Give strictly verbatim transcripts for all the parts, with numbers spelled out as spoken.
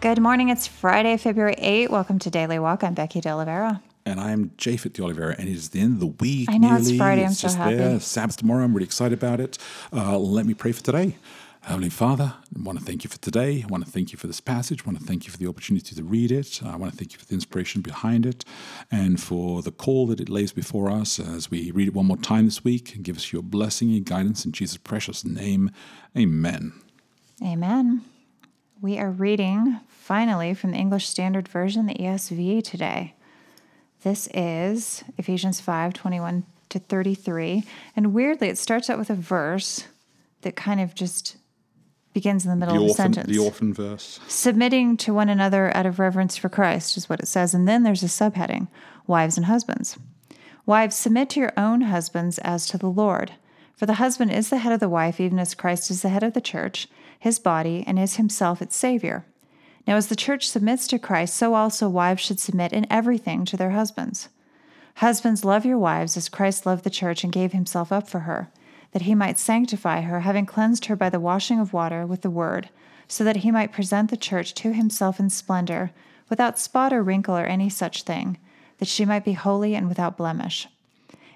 Good morning. It's Friday, February eighth. Welcome to Daily Walk. I'm Becky de Oliveira. And I'm Jafet de Oliveira. And it is the end of the week. I know, nearly. It's Friday. I'm it's so happy. There. Sabbath tomorrow. I'm really excited about it. Uh, let me pray for today. Heavenly Father, I want to thank you for today. I want to thank you for this passage. I want to thank you for the opportunity to read it. I want to thank you for the inspiration behind it and for the call that it lays before us as we read it one more time this week. And give us your blessing and guidance in Jesus' precious name. Amen. Amen. We are reading, finally, from the English Standard Version, the E S V, today. This is Ephesians five, twenty-one to thirty-three. And weirdly, it starts out with a verse that kind of just begins in the middle the of the orphan, sentence. The orphan verse. Submitting to one another out of reverence for Christ is what it says. And then there's a subheading, wives and husbands. Wives, submit to your own husbands as to the Lord. For the husband is the head of the wife, even as Christ is the head of the church, his body, and is himself its Savior. Now, as the church submits to Christ, so also wives should submit in everything to their husbands. Husbands, love your wives as Christ loved the church and gave himself up for her, that he might sanctify her, having cleansed her by the washing of water with the word, so that he might present the church to himself in splendor, without spot or wrinkle or any such thing, that she might be holy and without blemish.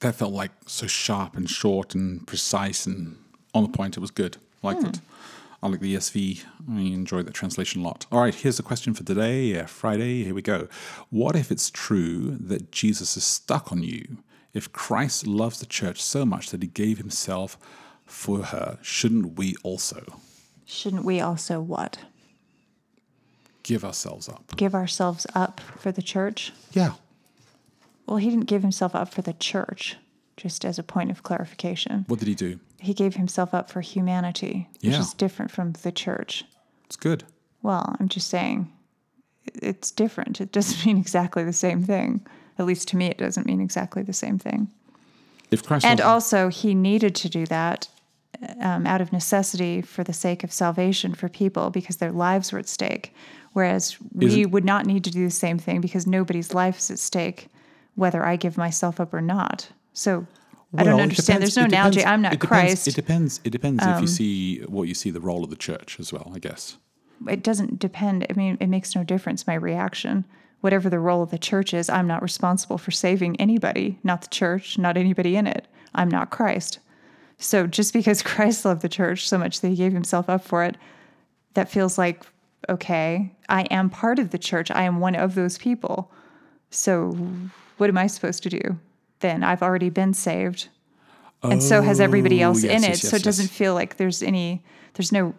That felt like so sharp and short and precise and on the point. It was good. I liked hmm. it. I like the E S V. I enjoyed that translation a lot. All right, here's the question for today, uh, Friday. Here we go. What if it's true that Jesus is stuck on you? If Christ loves the church so much that he gave himself for her, shouldn't we also? Shouldn't we also what? Give ourselves up. Give ourselves up for the church? Yeah. Well, he didn't give himself up for the church, just as a point of clarification. What did he do? He gave himself up for humanity, yeah. which is different from the church. It's good. Well, I'm just saying it's different. It doesn't mean exactly the same thing. At least to me, it doesn't mean exactly the same thing. If Christ and also, he needed to do that um, out of necessity for the sake of salvation for people because their lives were at stake, whereas we would not need to do the same thing because nobody's life is at stake whether I give myself up or not. So well, I don't understand. Depends. There's no analogy. I'm not it Christ. It depends. It depends um, if you see what well, you see the role of the church as well, I guess. It doesn't depend. I mean, it makes no difference, my reaction. Whatever the role of the church is, I'm not responsible for saving anybody, not the church, not anybody in it. I'm not Christ. So just because Christ loved the church so much that he gave himself up for it, that feels like, okay, I am part of the church. I am one of those people. So what am I supposed to do? Then I've already been saved. Oh, and so has everybody else yes, in yes, it. Yes, so it yes. doesn't feel like there's any, there's no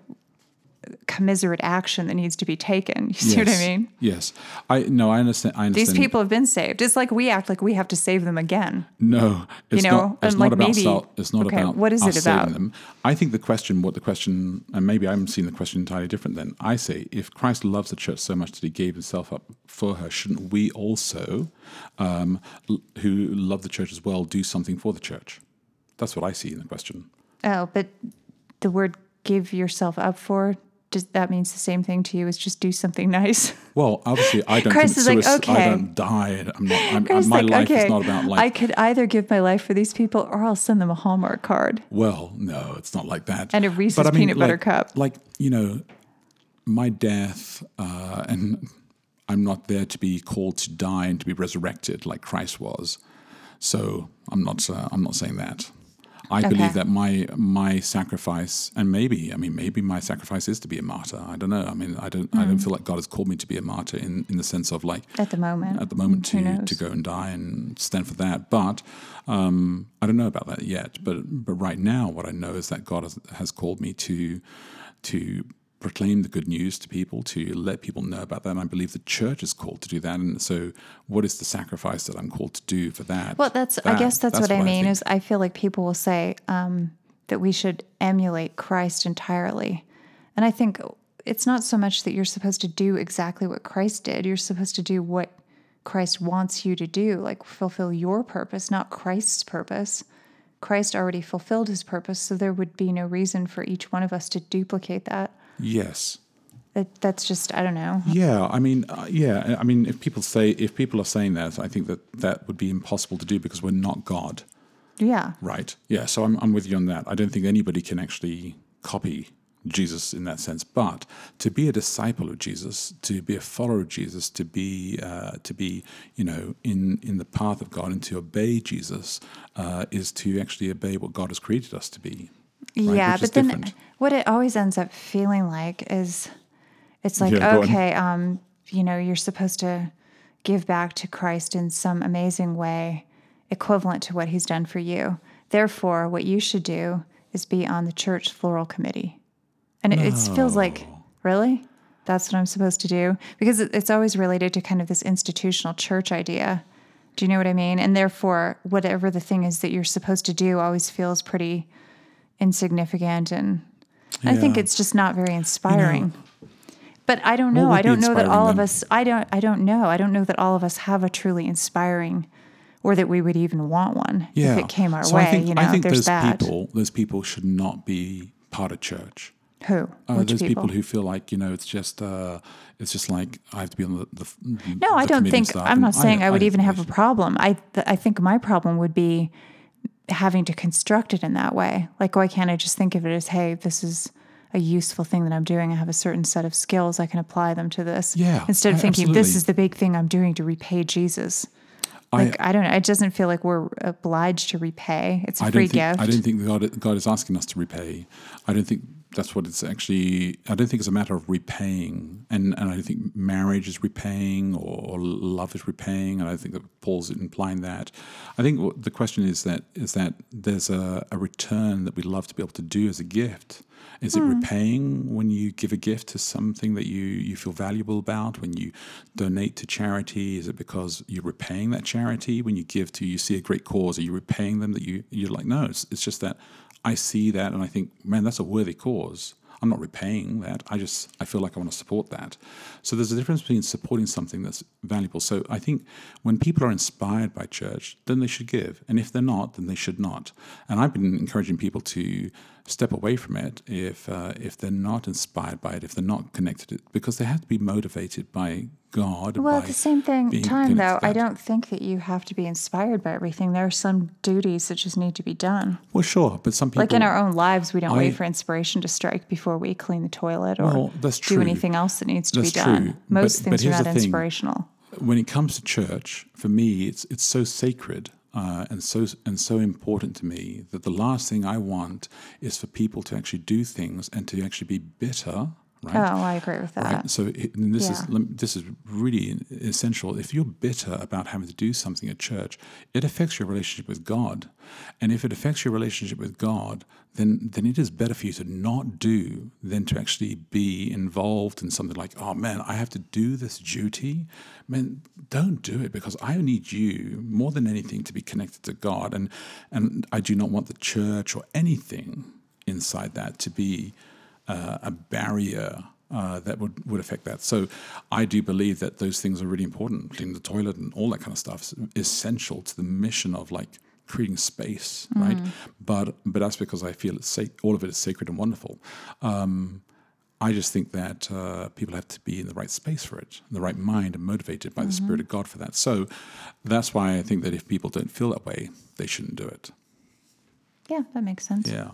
commiserate action that needs to be taken. You yes, see what I mean? Yes. I No, I understand. I understand. These people have been saved. It's like we act like we have to save them again. No, it's you know? not, it's not like about, maybe, sal- it's not okay, about what is us it about? saving them. I think the question, what the question, and maybe I'm seeing the question entirely different then. I say, if Christ loves the church so much that he gave himself up for her, shouldn't we also, um, who love the church as well, do something for the church? That's what I see in the question. Oh, but the word give yourself up for, Just, that means the same thing to you as just do something nice. Well, obviously, I don't. Christ is like, okay, I don't die. I'm not. I'm, I'm, my like, life okay. is not about life. I could either give my life for these people, or I'll send them a Hallmark card. Well, no, it's not like that. And a Reese's but, I mean, peanut like, butter cup. Like you know, my death, uh, and I'm not there to be called to die and to be resurrected like Christ was. So I'm not. Uh, I'm not saying that. I okay. believe that my my sacrifice, and maybe, I mean, maybe my sacrifice is to be a martyr. I don't know. I mean, I don't mm. I don't feel like God has called me to be a martyr in, in the sense of like... At the moment. At the moment to, to go and die and stand for that. But um, I don't know about that yet. But but right now, what I know is that God has, has called me to to... proclaim the good news to people, to let people know about that. And I believe the church is called to do that. And so what is the sacrifice that I'm called to do for that? Well, that's, that, I guess that's, that's what, what I mean I is I feel like people will say um, that we should emulate Christ entirely. And I think it's not so much that you're supposed to do exactly what Christ did. You're supposed to do what Christ wants you to do, like fulfill your purpose, not Christ's purpose. Christ already fulfilled his purpose, so there would be no reason for each one of us to duplicate that. Yes. That, that's just, I don't know. Yeah, I mean, uh, yeah, I mean, if people say, if people are saying that, I think that that would be impossible to do because we're not God. Yeah. Right. Yeah, so I'm I'm with you on that. I don't think anybody can actually copy Jesus in that sense. But to be a disciple of Jesus, to be a follower of Jesus, to be, uh, to be, you know, in, in the path of God and to obey Jesus uh, is to actually obey what God has created us to be. Right, yeah, but then different. What it always ends up feeling like is it's like, yeah, okay, um, you know, you're supposed to give back to Christ in some amazing way equivalent to what he's done for you. Therefore, what you should do is be on the church floral committee. And no. it, it feels like, really? That's what I'm supposed to do? Because it's always related to kind of this institutional church idea. Do you know what I mean? And therefore, whatever the thing is that you're supposed to do always feels pretty... insignificant, and yeah. I think it's just not very inspiring. You know, but I don't know. I don't know that all then? of us. I don't. I don't know. I don't know that all of us have a truly inspiring, or that we would even want one yeah. if it came our so way. I think, you know, I think there's those that. people. Those people should not be part of church. Who? Uh, Which those people? people who feel like, you know, it's just uh, it's just like I have to be on the. the no, the I don't think. I'm not saying I, I would I, even have I, a problem. I th- I think my problem would be having to construct it in that way. Like, why can't I just think of it as, hey, this is a useful thing that I'm doing. I have a certain set of skills. I can apply them to this. Yeah, Instead of I, thinking, absolutely. This is the big thing I'm doing to repay Jesus. Like, I, I don't know. It doesn't feel like we're obliged to repay. It's a I free think, gift. I don't think God, God is asking us to repay. I don't think that's what it's actually, I don't think it's a matter of repaying. And, and I don't think marriage is repaying or, or love is repaying. And I think that Paul's implying that. I think what the question is that is that there's a, a return that we love to be able to do as a gift. Is it repaying when you give a gift to something that you, you feel valuable about, when you donate to charity? Is it because you're repaying that charity? When you give to, you see a great cause, are you repaying them that you, you're like, no, it's, it's just that I see that and I think, man, that's a worthy cause. I'm not repaying that. I just, I feel like I want to support that. So there's a difference between supporting something that's valuable. So I think when people are inspired by church, then they should give. And if they're not, then they should not. And I've been encouraging people to step away from it if uh, if they're not inspired by it, if they're not connected to it, because they have to be motivated by God. Well, at the same thing, time, though, I don't think that you have to be inspired by everything. There are some duties that just need to be done. Well, sure, but some people... Like in our own lives, we don't I, wait for inspiration to strike before we clean the toilet or well, that's true. do anything else that needs to that's be done. True. Most but, things but are not inspirational. When it comes to church, for me, it's it's so sacred uh, and so and so important to me that the last thing I want is for people to actually do things and to actually be bitter. Right? Oh, I agree with that. Right? So this yeah. is this is really essential. If you're bitter about having to do something at church, it affects your relationship with God. And if it affects your relationship with God, then then it is better for you to not do than to actually be involved in something like, oh, man, I have to do this duty. Man, don't do it because I need you more than anything to be connected to God. And, and I do not want the church or anything inside that to be Uh, a barrier uh, that would, would affect that. So I do believe that those things are really important. Cleaning the toilet and all that kind of stuff is essential to the mission of like creating space, mm. right? But but that's because I feel it's sac- all of it is sacred and wonderful. Um, I just think that uh, people have to be in the right space for it, in the right mind and motivated by mm-hmm. the Spirit of God for that. So that's why I think that if people don't feel that way, they shouldn't do it. Yeah, that makes sense. Yeah.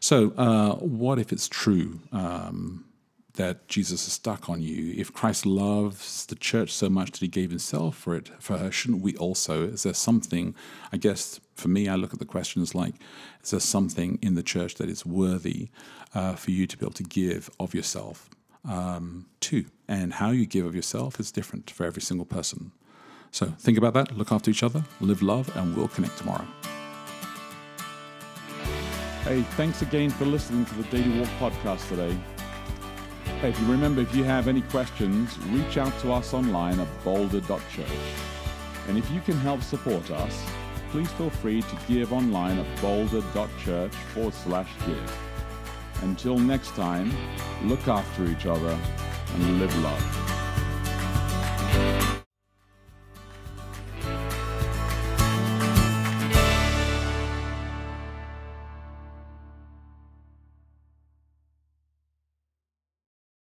So uh, what if it's true? Um, that Jesus is stuck on you. If Christ loves the church so much that he gave himself for it, for her, shouldn't we also? Is there something, I guess, for me, I look at the questions like, is there something in the church that is worthy uh, for you to be able to give of yourself um, to? And how you give of yourself is different for every single person. So think about that, look after each other, live love, and we'll connect tomorrow. Hey, thanks again for listening to the Daily Walk podcast today. Hey, if you remember, if you have any questions, reach out to us online at boulder dot church. And if you can help support us, please feel free to give online at boulder.church forward slash give. Until next time, look after each other and live love.